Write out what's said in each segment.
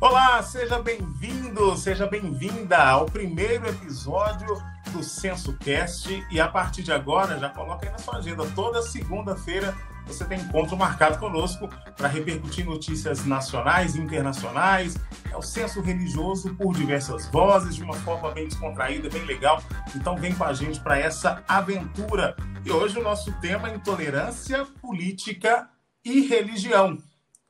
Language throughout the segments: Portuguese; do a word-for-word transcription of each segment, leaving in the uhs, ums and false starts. Olá, seja bem-vindo, seja bem-vinda ao primeiro episódio do SensoCast e a partir de agora, já coloca aí na sua agenda, toda segunda-feira você tem encontro marcado conosco para repercutir notícias nacionais e internacionais, é o senso religioso por diversas vozes, de uma forma bem descontraída, bem legal, então vem com a gente para essa aventura. E hoje o nosso tema é intolerância, política e religião.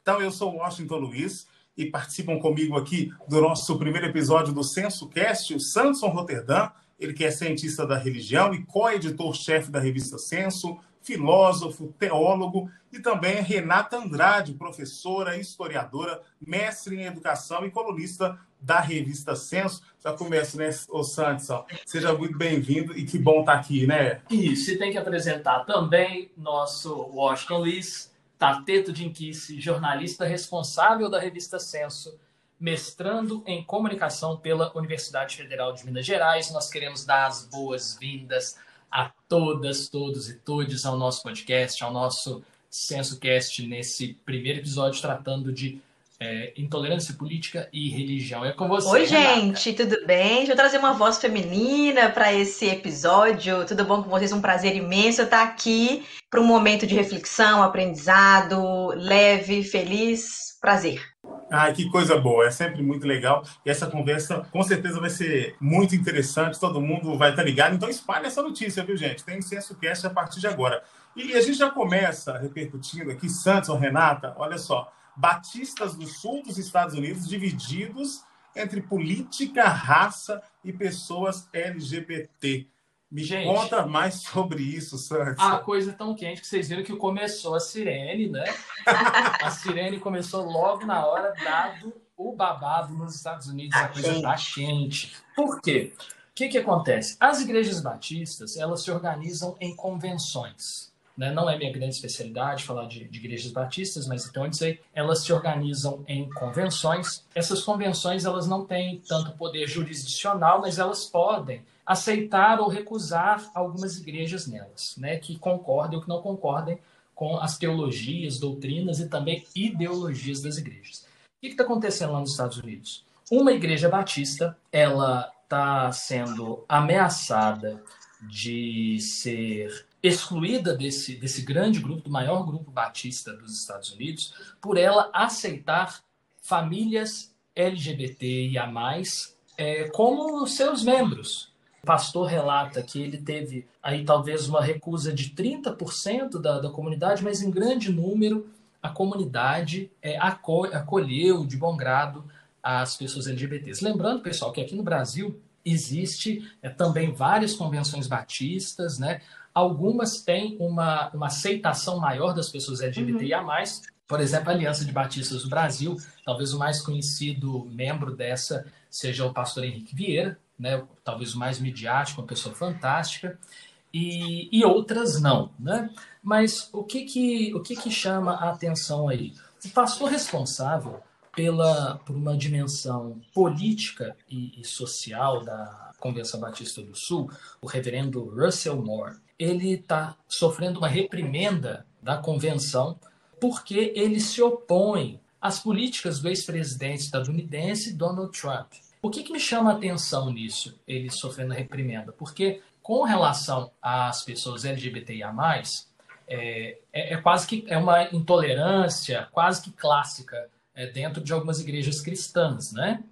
Então eu sou o Washington Luís, e participam comigo aqui do nosso primeiro episódio do SensoCast, o Sandson Rotterdan, ele que é cientista da religião e co-editor-chefe da revista Senso, filósofo, teólogo, e também Renata Andrade, professora, historiadora, mestre em educação e colunista da revista Senso. Já começo, né, ô Sandson? Seja muito bem-vindo e que bom estar aqui, né? Isso, e tem que apresentar também nosso Washington Luís, Tateto Dinquice, jornalista responsável da revista Senso, mestrando em comunicação pela Universidade Federal de Minas Gerais. Nós queremos dar as boas-vindas a todas, todos e todes ao nosso podcast, ao nosso SensoCast, nesse primeiro episódio tratando de é, intolerância política e religião. É com você, Oi, Renata. Gente, tudo bem? Deixa eu trazer uma voz feminina para esse episódio. Tudo bom com vocês? Um prazer imenso estar aqui para um momento de reflexão, aprendizado, leve, feliz, prazer. Ai, que coisa boa, é sempre muito legal. E essa conversa, com certeza, vai ser muito interessante, todo mundo vai estar ligado. Então, espalha essa notícia, viu, gente? Tem SensoCast a partir de agora. E a gente já começa repercutindo aqui, Sandson, Renata, olha só, batistas do sul dos Estados Unidos divididos entre política, raça e pessoas L G B T. Me gente, conta mais sobre isso, Sandson. A coisa tão quente que vocês viram que começou a sirene, né? A sirene começou logo na hora, dado o babado nos Estados Unidos. A coisa tá quente. Por quê? O que que acontece? As igrejas batistas, elas se organizam em convenções, né? Não é minha grande especialidade falar de, de igrejas batistas, mas então eu sei, elas se organizam em convenções. Essas convenções, elas não têm tanto poder jurisdicional, mas elas podem aceitar ou recusar algumas igrejas nelas, né, que concordem ou que não concordem com as teologias, doutrinas e também ideologias das igrejas. O que está acontecendo lá nos Estados Unidos? Uma igreja batista, ela está sendo ameaçada de ser excluída desse, desse grande grupo, do maior grupo batista dos Estados Unidos, por ela aceitar famílias L G B T I A mais, é, como seus membros. O pastor relata que ele teve aí talvez uma recusa de trinta por cento da, da comunidade, mas em grande número a comunidade é, acolheu de bom grado as pessoas L G B T s. Lembrando, pessoal, que aqui no Brasil existe é, também várias convenções batistas, né? Algumas têm uma, uma aceitação maior das pessoas L G B T I A mais, uhum. Por exemplo, a Aliança de Batistas do Brasil, talvez o mais conhecido membro dessa seja o pastor Henrique Vieira, né, talvez o mais midiático, uma pessoa fantástica, e, e outras não, né? Mas o que que, o que que chama a atenção aí? O pastor responsável pela, por uma dimensão política e, e social da Convenção Batista do Sul, o reverendo Russell Moore, ele está sofrendo uma reprimenda da convenção porque ele se opõe às políticas do ex-presidente estadunidense Donald Trump. O que, que me chama a atenção nisso, ele sofrendo reprimenda? Porque com relação às pessoas L G B T I A mais, é, é, é quase que é uma intolerância quase que clássica é, dentro de algumas igrejas cristãs, né?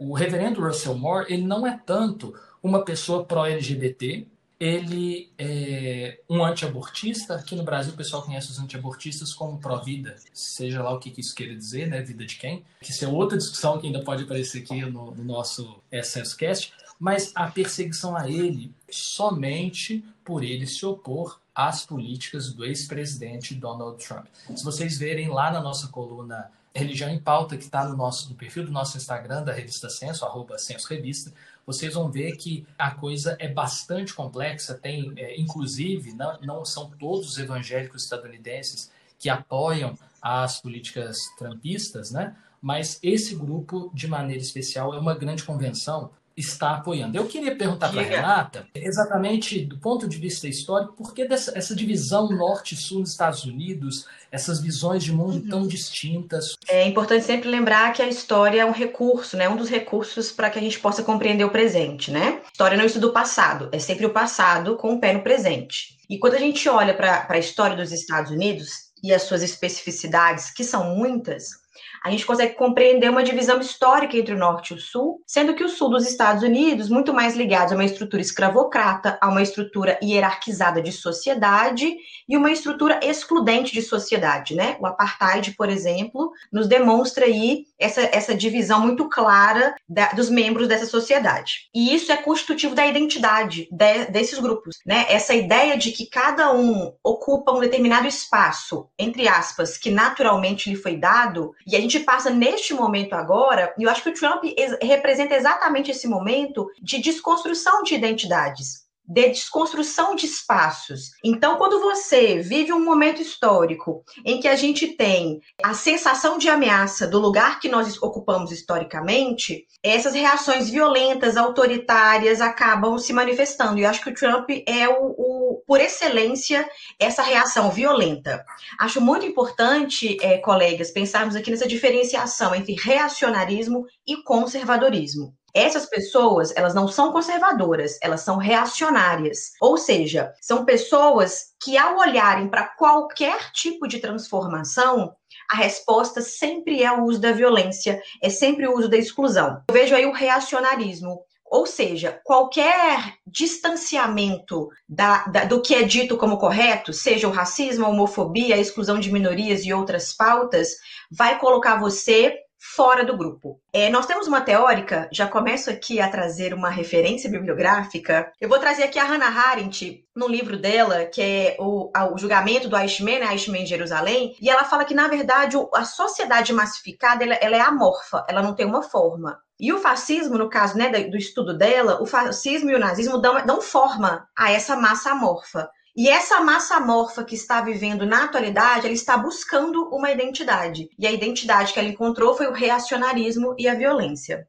O reverendo Russell Moore, ele não é tanto uma pessoa pró-L G B T, ele é um antiabortista. Aqui no Brasil o pessoal conhece os antiabortistas como pró-vida, seja lá o que isso queira dizer, né? Vida de quem? Isso é outra discussão que ainda pode aparecer aqui no, no nosso SensoCast, mas a perseguição a ele somente por ele se opor às políticas do ex-presidente Donald Trump. Se vocês verem lá na nossa coluna Religião em Pauta, que está no, no perfil do nosso Instagram, da revista Senso, arroba Senso Revista, vocês vão ver que a coisa é bastante complexa, tem, é, inclusive, não, não são todos os evangélicos estadunidenses que apoiam as políticas trumpistas, né? Mas esse grupo, de maneira especial, é uma grande convenção está apoiando. Eu queria perguntar para a Renata, exatamente do ponto de vista histórico, por que dessa, essa divisão norte-sul nos Estados Unidos, essas visões de mundo uhum. tão distintas? É importante sempre lembrar que a história é um recurso, né? Um dos recursos para que a gente possa compreender o presente, né? História não é estudo do passado, é sempre o passado com o pé no presente. E quando a gente olha para a história dos Estados Unidos e as suas especificidades, que são muitas, a gente consegue compreender uma divisão histórica entre o norte e o sul, sendo que o sul dos Estados Unidos, muito mais ligado a uma estrutura escravocrata, a uma estrutura hierarquizada de sociedade e uma estrutura excludente de sociedade, né? O apartheid, por exemplo, nos demonstra aí essa, essa divisão muito clara da, dos membros dessa sociedade. E isso é constitutivo da identidade de, desses grupos, né? Essa ideia de que cada um ocupa um determinado espaço, entre aspas, que naturalmente lhe foi dado, e a gente passa neste momento agora, e eu acho que o Trump ex- representa exatamente esse momento de desconstrução de identidades, de desconstrução de espaços. Então, quando você vive um momento histórico em que a gente tem a sensação de ameaça do lugar que nós ocupamos historicamente, essas reações violentas, autoritárias, acabam se manifestando. E eu acho que o Trump é, o, o, por excelência, essa reação violenta. Acho muito importante, é, colegas, pensarmos aqui nessa diferenciação entre reacionarismo e conservadorismo. Essas pessoas, elas não são conservadoras, elas são reacionárias. Ou seja, são pessoas que, ao olharem para qualquer tipo de transformação, a resposta sempre é o uso da violência, é sempre o uso da exclusão. Eu vejo aí o reacionarismo. Ou seja, qualquer distanciamento da, da, do que é dito como correto, seja o racismo, a homofobia, a exclusão de minorias e outras pautas, vai colocar você fora do grupo. É, nós temos uma teórica, já começo aqui a trazer uma referência bibliográfica. Eu vou trazer aqui a Hannah Arendt, no livro dela, que é o, o julgamento do Eichmann, né, Eichmann em Jerusalém, e ela fala que, na verdade, a sociedade massificada ela, ela é amorfa, ela não tem uma forma. E o fascismo, no caso, né, do estudo dela, o fascismo e o nazismo dão, dão forma a essa massa amorfa. E essa massa amorfa que está vivendo na atualidade, ela está buscando uma identidade. E a identidade que ela encontrou foi o reacionarismo e a violência.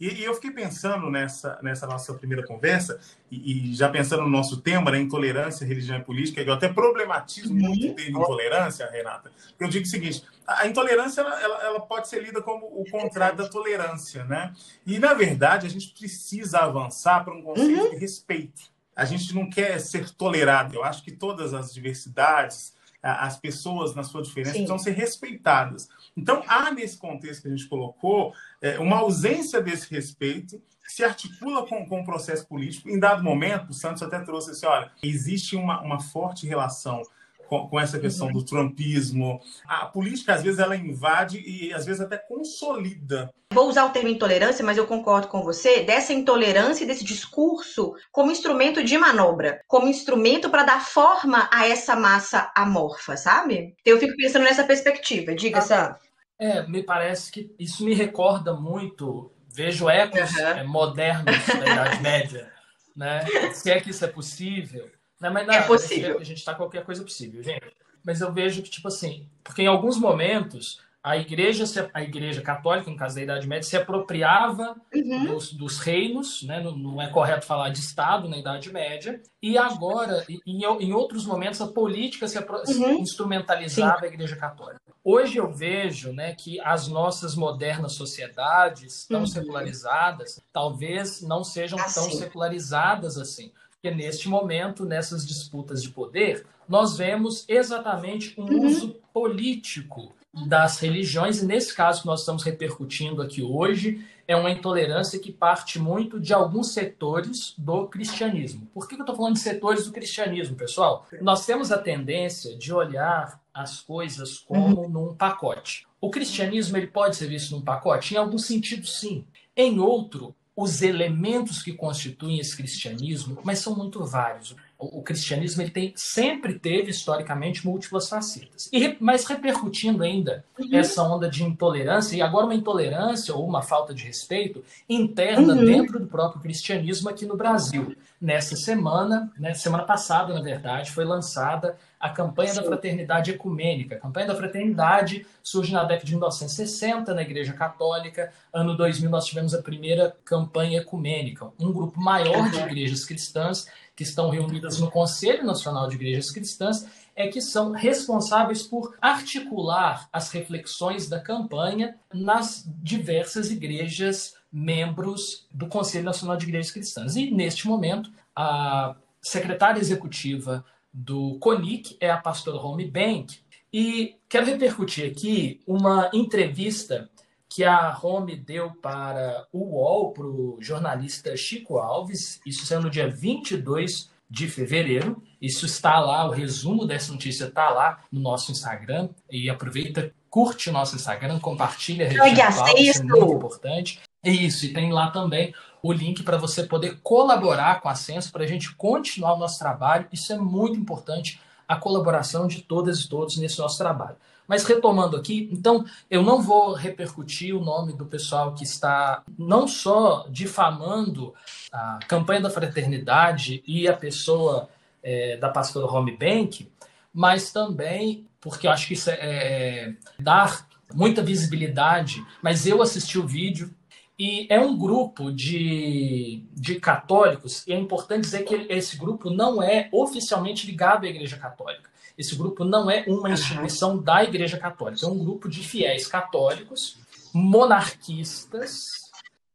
E, e eu fiquei pensando nessa, nessa nossa primeira conversa, e, e já pensando no nosso tema, né, intolerância, religião e política, eu até problematizo uhum. muito o termo intolerância, Renata. Eu digo o seguinte, a intolerância ela, ela, ela pode ser lida como o contrário da tolerância, né? E, na verdade, a gente precisa avançar para um conceito uhum. de respeito. A gente não quer ser tolerado. Eu acho que todas as diversidades, as pessoas na sua diferença, Sim. precisam ser respeitadas. Então, há nesse contexto que a gente colocou, uma ausência desse respeito que se articula com, com o processo político. Em dado momento, o Santos até trouxe assim, olha, existe uma, uma forte relação com, com essa questão uhum. do trumpismo. A política, às vezes, ela invade e, às vezes, até consolida. Vou usar o termo intolerância, mas eu concordo com você, dessa intolerância e desse discurso como instrumento de manobra, como instrumento para dar forma a essa massa amorfa, sabe? Eu fico pensando nessa perspectiva, diga, ah, Sam. É, me parece que isso me recorda muito, vejo ecos uhum. modernos da Idade Média, né? Se é que isso é possível. Não, mas não, é possível. A gente está qualquer coisa possível, gente. Mas eu vejo que, tipo assim, porque em alguns momentos... A igreja, a igreja católica, no caso da Idade Média, se apropriava uhum. dos, dos reinos, né? Não, não é correto falar de Estado na Idade Média, e agora, em, em outros momentos, a política se, apro- uhum. se instrumentalizava Sim. a igreja católica. Hoje eu vejo, né, que as nossas modernas sociedades tão uhum. secularizadas, talvez não sejam assim. tão secularizadas assim, porque neste momento, nessas disputas de poder, nós vemos exatamente um uhum. uso político das religiões, e nesse caso que nós estamos repercutindo aqui hoje, é uma intolerância que parte muito de alguns setores do cristianismo. Por que eu estou falando de setores do cristianismo, pessoal? Nós temos a tendência de olhar as coisas como uhum. num pacote. O cristianismo ele pode ser visto num pacote? Em algum sentido, sim. Em outro, os elementos que constituem esse cristianismo, mas são muito vários. O cristianismo ele tem, sempre teve, historicamente, múltiplas facetas. E, mas repercutindo ainda uhum. essa onda de intolerância, e agora uma intolerância ou uma falta de respeito interna uhum. dentro do próprio cristianismo aqui no Brasil. nessa semana, né, semana passada, na verdade, foi lançada a campanha Sim. da Fraternidade Ecumênica. A campanha da Fraternidade surge na década de mil novecentos e sessenta, na Igreja Católica. Ano dois mil, nós tivemos a primeira campanha ecumênica. Um grupo maior de igrejas cristãs, que estão reunidas no Conselho Nacional de Igrejas Cristãs, é que são responsáveis por articular as reflexões da campanha nas diversas igrejas membros do Conselho Nacional de Igrejas Cristãs. E, neste momento, a secretária executiva do CONIC é a pastora Home Bank. E quero repercutir aqui uma entrevista que a Home deu para o Uol, para o jornalista Chico Alves, isso saiu no dia vinte e dois de fevereiro. Isso está lá, o resumo dessa notícia está lá no nosso Instagram. E aproveita, curte o nosso Instagram, compartilha a rede social, isso é muito importante. É isso, e tem lá também o link para você poder colaborar com a Senso, para a gente continuar o nosso trabalho. Isso é muito importante, a colaboração de todas e todos nesse nosso trabalho. Mas retomando aqui, então, eu não vou repercutir o nome do pessoal que está não só difamando a campanha da fraternidade e a pessoa é, da pastora Home Bank, mas também, porque eu acho que isso é, é dar muita visibilidade, mas eu assisti o vídeo. E é um grupo de, de católicos, e é importante dizer que esse grupo não é oficialmente ligado à Igreja Católica. Esse grupo não é uma instituição uhum. da Igreja Católica, é um grupo de fiéis católicos, monarquistas,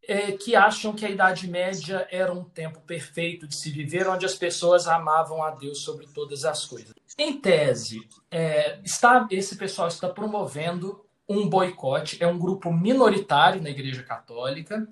é, que acham que a Idade Média era um tempo perfeito de se viver, onde as pessoas amavam a Deus sobre todas as coisas. Em tese, é, está, esse pessoal está promovendo um boicote, é um grupo minoritário na Igreja Católica,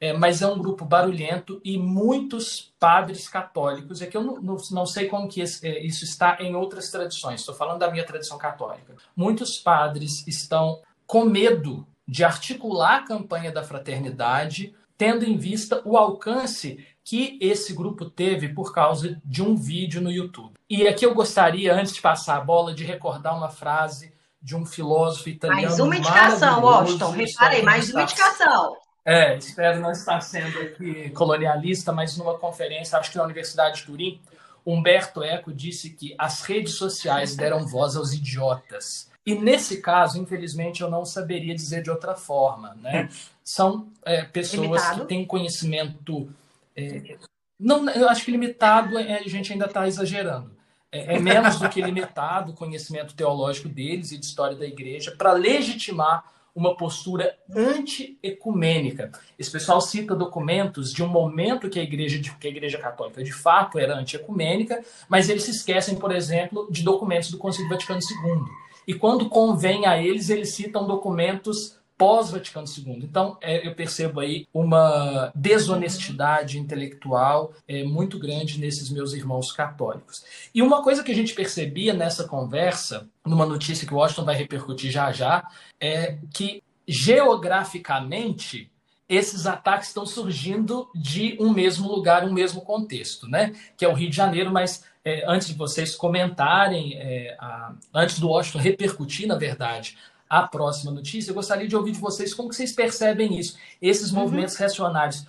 é, mas é um grupo barulhento e muitos padres católicos, é que eu não, não, não sei como que esse, é, isso está em outras tradições, estou falando da minha tradição católica. Muitos padres estão com medo de articular a campanha da fraternidade, tendo em vista o alcance que esse grupo teve por causa de um vídeo no YouTube. E aqui eu gostaria, antes de passar a bola, de recordar uma frase de um filósofo italiano. Mais uma indicação, Washington. Reparei, mais uma indicação. É, espero não estar sendo aqui colonialista, mas numa conferência, acho que na Universidade de Turim, Umberto Eco disse que as redes sociais deram voz aos idiotas. E nesse caso, infelizmente, eu não saberia dizer de outra forma, né? São é, pessoas limitado. Que têm conhecimento... É, não, eu acho que limitado, é, a gente ainda está exagerando. É menos do que limitado o conhecimento teológico deles e de história da igreja para legitimar uma postura anti-ecumênica. Esse pessoal cita documentos de um momento que a igreja, que a igreja católica de fato era anti-ecumênica, mas eles se esquecem, por exemplo, de documentos do Concílio Vaticano segundo. E quando convém a eles, eles citam documentos pós-Vaticano segundo. Então, é, eu percebo aí uma desonestidade intelectual é, muito grande nesses meus irmãos católicos. E uma coisa que a gente percebia nessa conversa, numa notícia que o Washington vai repercutir já já, é que, geograficamente, esses ataques estão surgindo de um mesmo lugar, um mesmo contexto, né? Que é o Rio de Janeiro, mas... É, antes de vocês comentarem, é, a, antes do Washington repercutir, na verdade, a próxima notícia, eu gostaria de ouvir de vocês como que vocês percebem isso. Esses uhum. movimentos reacionários,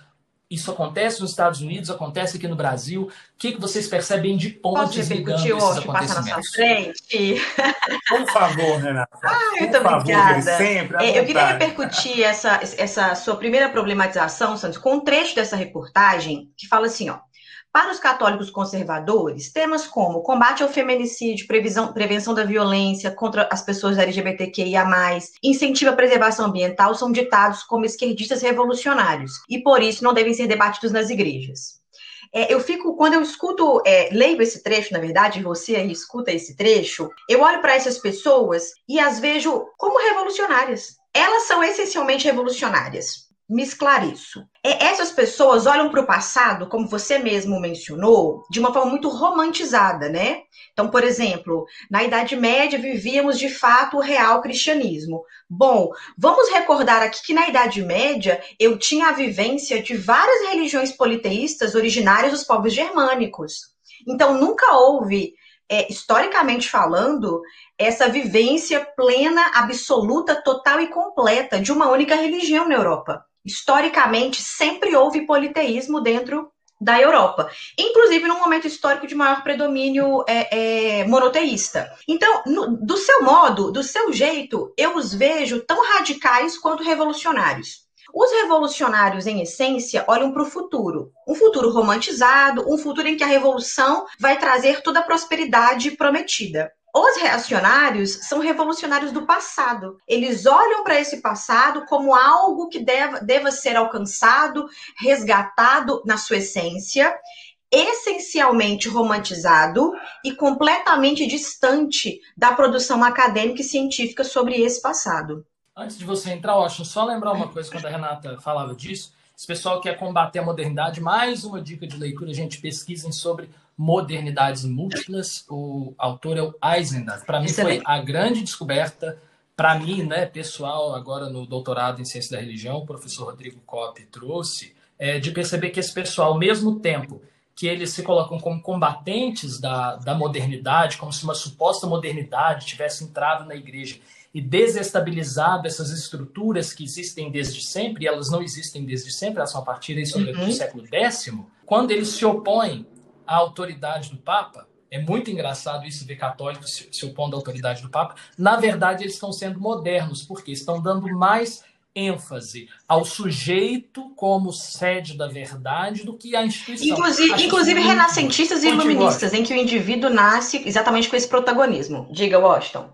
isso acontece nos Estados Unidos, acontece aqui no Brasil? O que, que vocês percebem de pontes ligando esses hoje, acontecimentos? Frente. Por favor, Renata. Ah, eu tô obrigada. Sempre, é, eu queria repercutir essa, essa sua primeira problematização, Santos, com um trecho dessa reportagem que fala assim, ó. Para os católicos conservadores, temas como combate ao feminicídio, previsão, prevenção da violência contra as pessoas L G B T Q I A mais, incentivo à preservação ambiental, são ditados como esquerdistas revolucionários e, por isso, não devem ser debatidos nas igrejas. É, eu fico, quando eu escuto, é, leio esse trecho, na verdade, você aí escuta esse trecho, eu olho para essas pessoas e as vejo como revolucionárias. Elas são essencialmente revolucionárias. Me esclareço. Essas pessoas olham para o passado, como você mesmo mencionou, de uma forma muito romantizada, né? Então, por exemplo, na Idade Média vivíamos de fato o real cristianismo. Bom, vamos recordar aqui que na Idade Média eu tinha a vivência de várias religiões politeístas originárias dos povos germânicos. Então, nunca houve, é, historicamente falando, essa vivência plena, absoluta, total e completa de uma única religião na Europa. Historicamente, sempre houve politeísmo dentro da Europa, inclusive num momento histórico de maior predomínio é, é, monoteísta. Então, no, do seu modo, do seu jeito, eu os vejo tão radicais quanto revolucionários. Os revolucionários, em essência, olham para o futuro. Um futuro romantizado, um futuro em que a revolução vai trazer toda a prosperidade prometida. Os reacionários são revolucionários do passado. Eles olham para esse passado como algo que deva, deva ser alcançado, resgatado na sua essência, essencialmente romantizado e completamente distante da produção acadêmica e científica sobre esse passado. Antes de você entrar, eu acho só lembrar uma coisa quando a Renata falava disso. Esse pessoal quer combater a modernidade, mais uma dica de leitura, gente, pesquisem sobre modernidades múltiplas. O autor é o Eisenstadt. Para mim foi a grande descoberta, para mim, né, pessoal, agora no doutorado em ciência da religião, o professor Rodrigo Kopp trouxe, é, de perceber que esse pessoal, ao mesmo tempo que eles se colocam como combatentes da, da modernidade, como se uma suposta modernidade tivesse entrado na igreja e desestabilizado essas estruturas que existem desde sempre, e elas não existem desde sempre, elas são a partir aí, sobretudo, uhum. do século décimo, quando eles se opõem à autoridade do Papa, é muito engraçado isso, ver católicos se, se opondo à autoridade do Papa, na verdade eles estão sendo modernos, porque estão dando mais ênfase ao sujeito como sede da verdade do que à instituição. Inclusive, inclusive renascentistas e iluministas, em que o indivíduo nasce exatamente com esse protagonismo. Diga, Washington.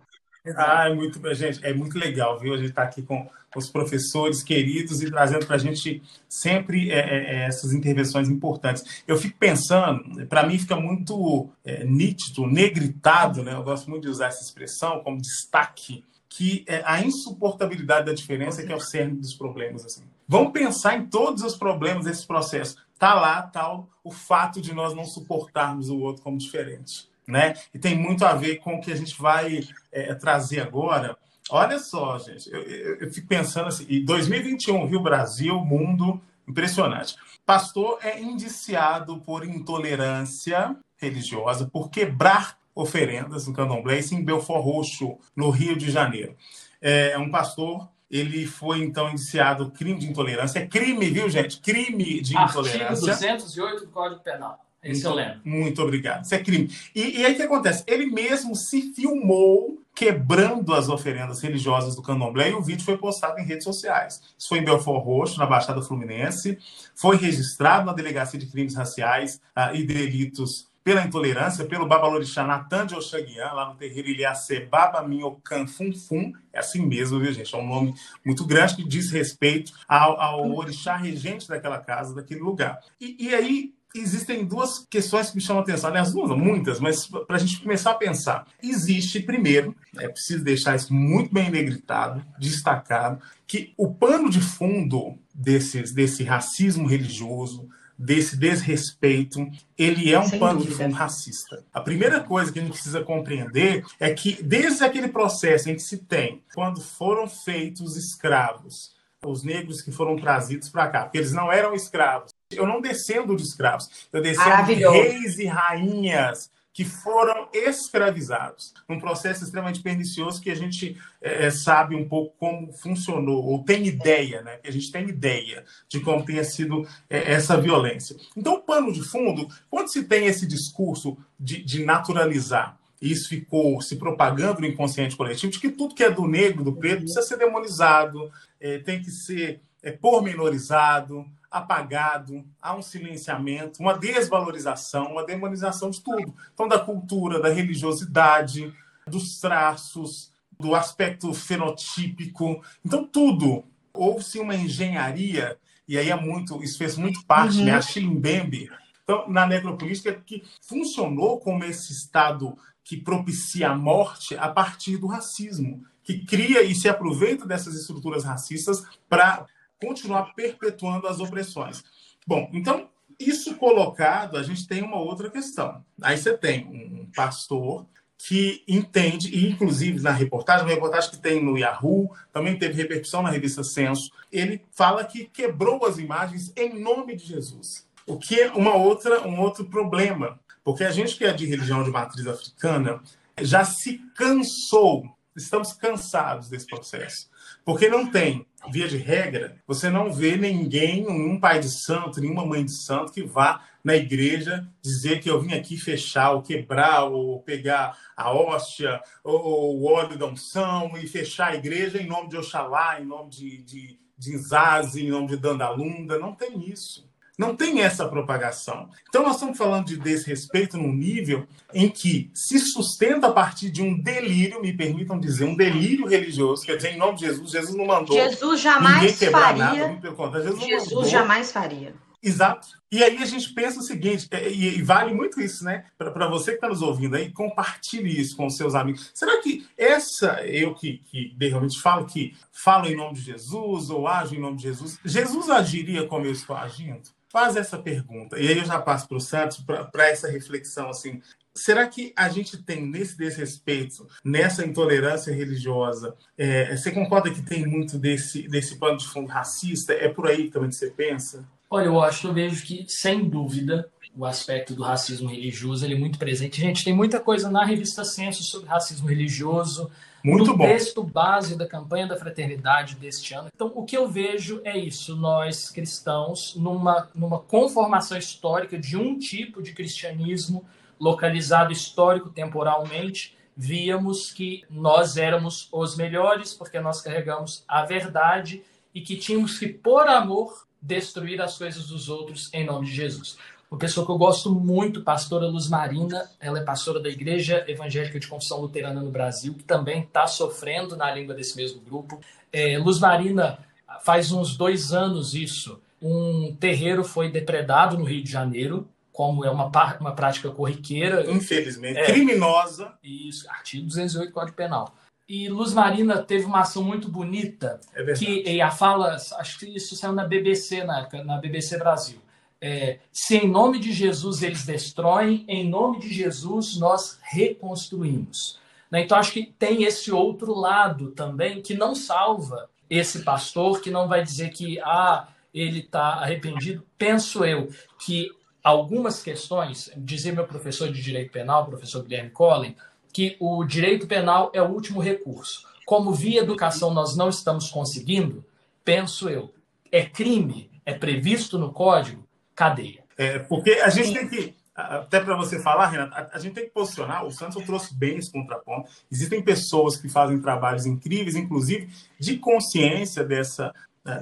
Ah, é muito, gente, é muito legal, viu? A gente está aqui com os professores queridos e trazendo para a gente sempre é, é, essas intervenções importantes. Eu fico pensando, para mim fica muito é, nítido, negritado, né? Eu gosto muito de usar essa expressão como destaque, que é a insuportabilidade da diferença que é o cerne dos problemas. Assim. Vamos pensar em todos os problemas desse processo. Está lá tá, o fato de nós não suportarmos o outro como diferente. Né? E tem muito a ver com o que a gente vai é, trazer agora. Olha só, gente, eu, eu, eu fico pensando assim, em dois mil e vinte e um, viu, Brasil, mundo, impressionante. Pastor é indiciado por intolerância religiosa, por quebrar oferendas no candomblé, isso em Belford Roxo, no Rio de Janeiro. É um pastor... Ele foi, então, indiciado por crime de intolerância. É crime, viu, gente? Crime de intolerância. Artigo duzentos e oito do Código Penal. Isso eu lembro. Muito obrigado. Isso é crime. E, e aí o que acontece? Ele mesmo se filmou quebrando as oferendas religiosas do candomblé e o vídeo foi postado em redes sociais. Isso foi em Belford Roxo, na Baixada Fluminense. Foi registrado na Delegacia de Crimes Raciais uh, e Delitos pela Intolerância, pelo babalorixá Natan de Oxaguiã, lá no terreiro Iliace Babaminocan Fum Fum. É assim mesmo, viu, gente? É um nome muito grande que diz respeito ao, ao orixá regente daquela casa, daquele lugar. E, e aí existem duas questões que me chamam a atenção. Aliás, duas, muitas, mas para a gente começar a pensar. Existe, primeiro, é preciso deixar isso muito bem negritado, destacado, que o pano de fundo desses, desse racismo religioso, desse desrespeito, ele é um Sem pano dúvida. de fundo racista. A primeira coisa que a gente precisa compreender é que desde aquele processo em que se tem, quando foram feitos escravos, os negros que foram trazidos para cá, porque eles não eram escravos. Eu não descendo de escravos, eu descendo de reis e rainhas que foram escravizados, num processo extremamente pernicioso que a gente é, sabe um pouco como funcionou, ou tem ideia, né? A gente tem ideia de como tenha sido é, essa violência. Então, o pano de fundo, quando se tem esse discurso de, de naturalizar, e isso ficou se propagando no inconsciente coletivo, de que tudo que é do negro, do preto, precisa ser demonizado, é, tem que ser é, pormenorizado, apagado, há um silenciamento, uma desvalorização, uma demonização de tudo. Então, da cultura, da religiosidade, dos traços, do aspecto fenotípico. Então, tudo. Houve-se uma engenharia, e aí é muito, isso fez muito parte, uhum. né? Achille Mbembe. Então, na necropolítica, que funcionou como esse estado que propicia a morte a partir do racismo, que cria e se aproveita dessas estruturas racistas para continuar perpetuando as opressões. Bom, então, isso colocado, a gente tem uma outra questão. Aí você tem um pastor que entende, e inclusive na reportagem, uma reportagem que tem no Yahoo, também teve repercussão na revista Senso, ele fala que quebrou as imagens em nome de Jesus. O que é uma outra, um outro problema, porque a gente que é de religião de matriz africana já se cansou, estamos cansados desse processo. Porque não tem, via de regra, você não vê ninguém, nenhum pai de santo, nenhuma mãe de santo que vá na igreja dizer que eu vim aqui fechar ou quebrar ou pegar a hóstia ou o óleo da unção e fechar a igreja em nome de Oxalá, em nome de, de, de Inzazi, em nome de Dandalunda. Não tem isso. Não tem essa propagação. Então, nós estamos falando de desrespeito num nível em que se sustenta a partir de um delírio, me permitam dizer, um delírio religioso, quer dizer, em nome de Jesus, Jesus não mandou Jesus jamais ninguém quebrar faria. nada, pelo contrário, Jesus, Jesus não mandou. jamais faria. Exato. E aí a gente pensa o seguinte, e vale muito isso, né? Para você que está nos ouvindo aí, compartilhe isso com os seus amigos. Será que essa, eu que, que realmente falo, que falo em nome de Jesus ou ajo em nome de Jesus, Jesus agiria como eu estou agindo? Faz essa pergunta, e aí eu já passo para o Santos, para essa reflexão, assim, será que a gente tem nesse desrespeito, nessa intolerância religiosa, é, você concorda que tem muito desse, desse pano de fundo racista? É por aí também que você pensa? Olha, eu acho, eu vejo que, sem dúvida, o aspecto do racismo religioso ele é muito presente. Gente, tem muita coisa na revista Censo sobre racismo religioso, muito no bom. texto base da campanha da fraternidade deste ano. Então, o que eu vejo é isso. Nós, cristãos, numa, numa conformação histórica de um tipo de cristianismo localizado histórico, temporalmente, víamos que nós éramos os melhores porque nós carregamos a verdade e que tínhamos que, por amor, destruir as coisas dos outros em nome de Jesus. Uma pessoa que eu gosto muito, pastora Luz Marina, ela é pastora da Igreja Evangélica de Confissão Luterana no Brasil, que também está sofrendo na língua desse mesmo grupo. É, Luz Marina, faz uns dois anos isso, um terreiro foi depredado no Rio de Janeiro, como é uma, uma prática corriqueira. Infelizmente, é, criminosa. Isso, artigo duzentos e oito do Código Penal. E Luz Marina teve uma ação muito bonita, é que e a fala, acho que isso saiu na B B C na época, na B B C Brasil. É, se em nome de Jesus eles destroem, em nome de Jesus nós reconstruímos. Né? Então, acho que tem esse outro lado também que não salva esse pastor, que não vai dizer que ah, ele está arrependido. Penso eu que algumas questões, dizia meu professor de Direito Penal, professor Guilherme Collin, que o direito penal é o último recurso. Como via educação nós não estamos conseguindo, penso eu, é crime, é previsto no código, cadeia. É, porque a gente tem que, até para você falar, Renata, a gente tem que posicionar, o Santos trouxe bem esse contraponto, existem pessoas que fazem trabalhos incríveis, inclusive de consciência dessa,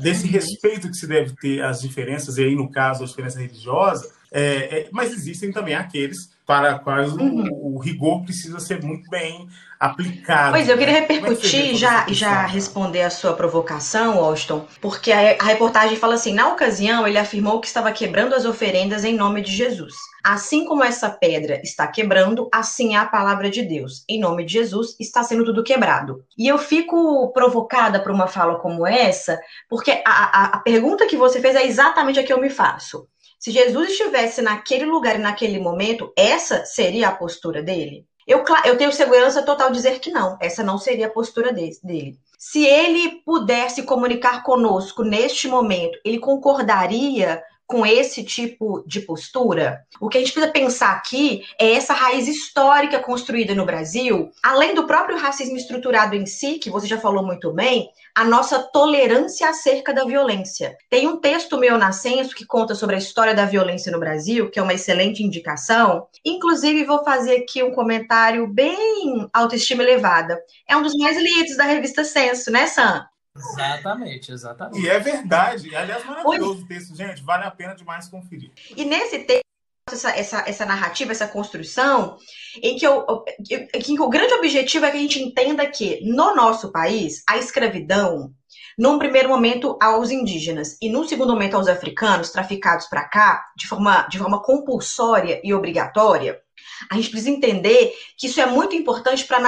desse respeito que se deve ter às diferenças, e aí no caso a diferença religiosa, é, é, mas existem também aqueles para quais uhum. o, o rigor precisa ser muito bem aplicado. Pois, eu queria repercutir e é já, já responder a sua provocação, Austin, porque a, a reportagem fala assim, na ocasião ele afirmou que estava quebrando as oferendas em nome de Jesus. Assim como essa pedra está quebrando, assim é a palavra de Deus. Em nome de Jesus está sendo tudo quebrado. E eu fico provocada por uma fala como essa, porque a, a, a pergunta que você fez é exatamente a que eu me faço. Se Jesus estivesse naquele lugar e naquele momento, essa seria a postura dele? Eu, eu tenho segurança total de dizer que não, essa não seria a postura dele. Se ele pudesse comunicar conosco neste momento, ele concordaria com esse tipo de postura? O que a gente precisa pensar aqui é essa raiz histórica construída no Brasil, além do próprio racismo estruturado em si, que você já falou muito bem, a nossa tolerância acerca da violência. Tem um texto meu na Censo que conta sobre a história da violência no Brasil, que é uma excelente indicação. Inclusive, vou fazer aqui um comentário bem autoestima elevada. É um dos mais lidos da revista Censo, né, Sam? Exatamente, exatamente. E é verdade. Aliás, maravilhoso o texto, gente. Vale a pena demais conferir. E nesse texto, essa, essa, essa narrativa, essa construção, em que, eu, em que o grande objetivo é que a gente entenda que, no nosso país, a escravidão, num primeiro momento aos indígenas e num segundo momento aos africanos, traficados para cá, de forma, de forma compulsória e obrigatória, a gente precisa entender que isso é muito importante para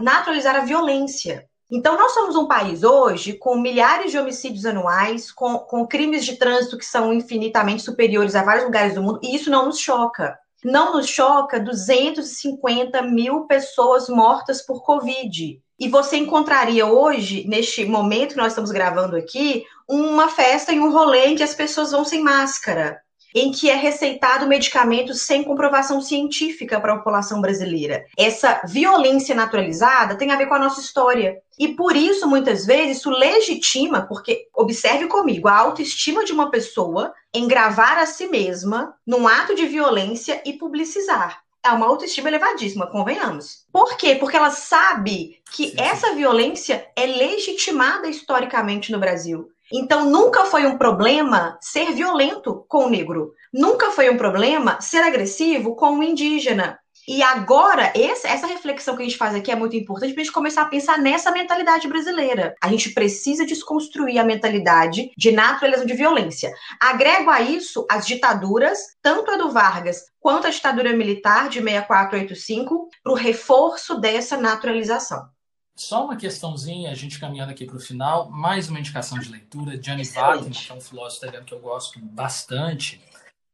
naturalizar a violência. Então, nós somos um país hoje com milhares de homicídios anuais, com, com crimes de trânsito que são infinitamente superiores a vários lugares do mundo, e isso não nos choca. Não nos choca duzentos e cinquenta mil pessoas mortas por Covid. E você encontraria hoje, neste momento que nós estamos gravando aqui, uma festa e um rolê em que as pessoas vão sem máscara. em que é receitado medicamento sem comprovação científica para a população brasileira. Essa violência naturalizada tem a ver com a nossa história. E por isso, muitas vezes, isso legitima, porque, observe comigo, a autoestima de uma pessoa em gravar a si mesma num ato de violência e publicizar. É uma autoestima elevadíssima, convenhamos. Por quê? Porque ela sabe que sim, sim. essa violência é legitimada historicamente no Brasil. Então, nunca foi um problema ser violento com o negro. Nunca foi um problema ser agressivo com o indígena. E agora, essa reflexão que a gente faz aqui é muito importante para a gente começar a pensar nessa mentalidade brasileira. A gente precisa desconstruir a mentalidade de naturalização de violência. Agrego a isso as ditaduras, tanto a do Vargas quanto a ditadura militar de seis quatro oito cinco, para o reforço dessa naturalização. Só uma questãozinha, a gente caminhando aqui para o final, mais uma indicação de leitura, Gianni Vattimo, que é um filósofo italiano que eu gosto bastante.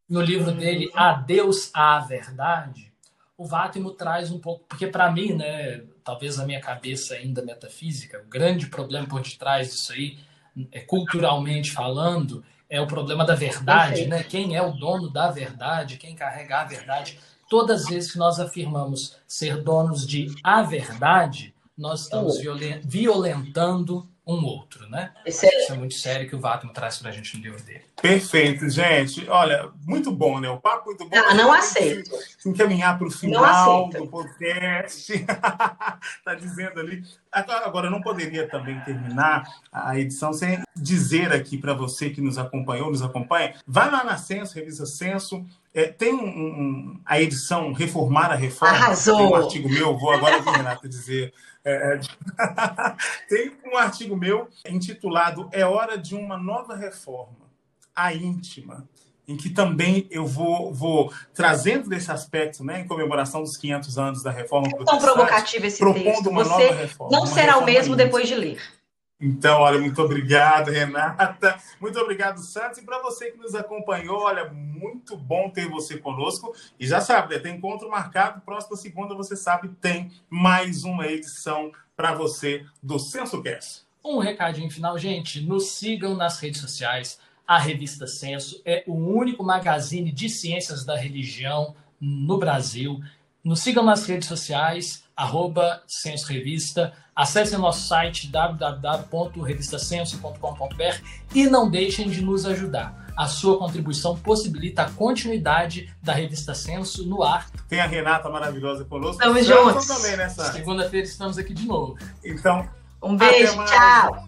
No livro dele, Adeus à Verdade, o Vattimo traz um pouco, porque para mim, né, talvez a minha cabeça ainda metafísica, o grande problema por detrás disso aí, é, culturalmente falando, é o problema da verdade, né? Quem é o dono da verdade, quem carrega a verdade. Todas as vezes que nós afirmamos ser donos de a verdade, nós estamos violentando um outro, né? Isso é muito sério que o Vattimo traz para a gente no livro dele. Perfeito, gente. Olha, muito bom, né? O papo muito bom. Não, não aceito. Encaminhar para o final do podcast. Está dizendo ali. Agora, eu não poderia também terminar a edição sem dizer aqui para você que nos acompanhou, nos acompanha, vai lá na Senso, revisa Senso. É, tem um, um, a edição Reformar a Reforma. Arrasou. Tem um artigo meu, vou agora com o Renato dizer. É, tem um artigo meu intitulado É Hora de uma Nova Reforma, a Íntima, em que também eu vou, vou trazendo desse aspecto, né, em comemoração dos quinhentos anos da Reforma Protestante. É tão provocativo esse texto. Uma você nova reforma, não será o mesmo íntima. Depois de ler. Então, olha, muito obrigado, Renata. Muito obrigado, Santos. E para você que nos acompanhou, olha, muito bom ter você conosco. E já sabe, né, tem encontro marcado. Próxima segunda, você sabe, tem mais uma edição para você do SensoCast. Um recadinho final, gente. Nos sigam nas redes sociais. A revista Senso é o único magazine de ciências da religião no Brasil. Nos sigam nas redes sociais, arroba Senso Revista. Acessem nosso site w w w ponto revista senso ponto com ponto b r e não deixem de nos ajudar. A sua contribuição possibilita a continuidade da Revista Senso no ar. Tem a Renata maravilhosa conosco. Estamos juntos. Segunda-feira estamos aqui de novo. Então, um beijo, tchau.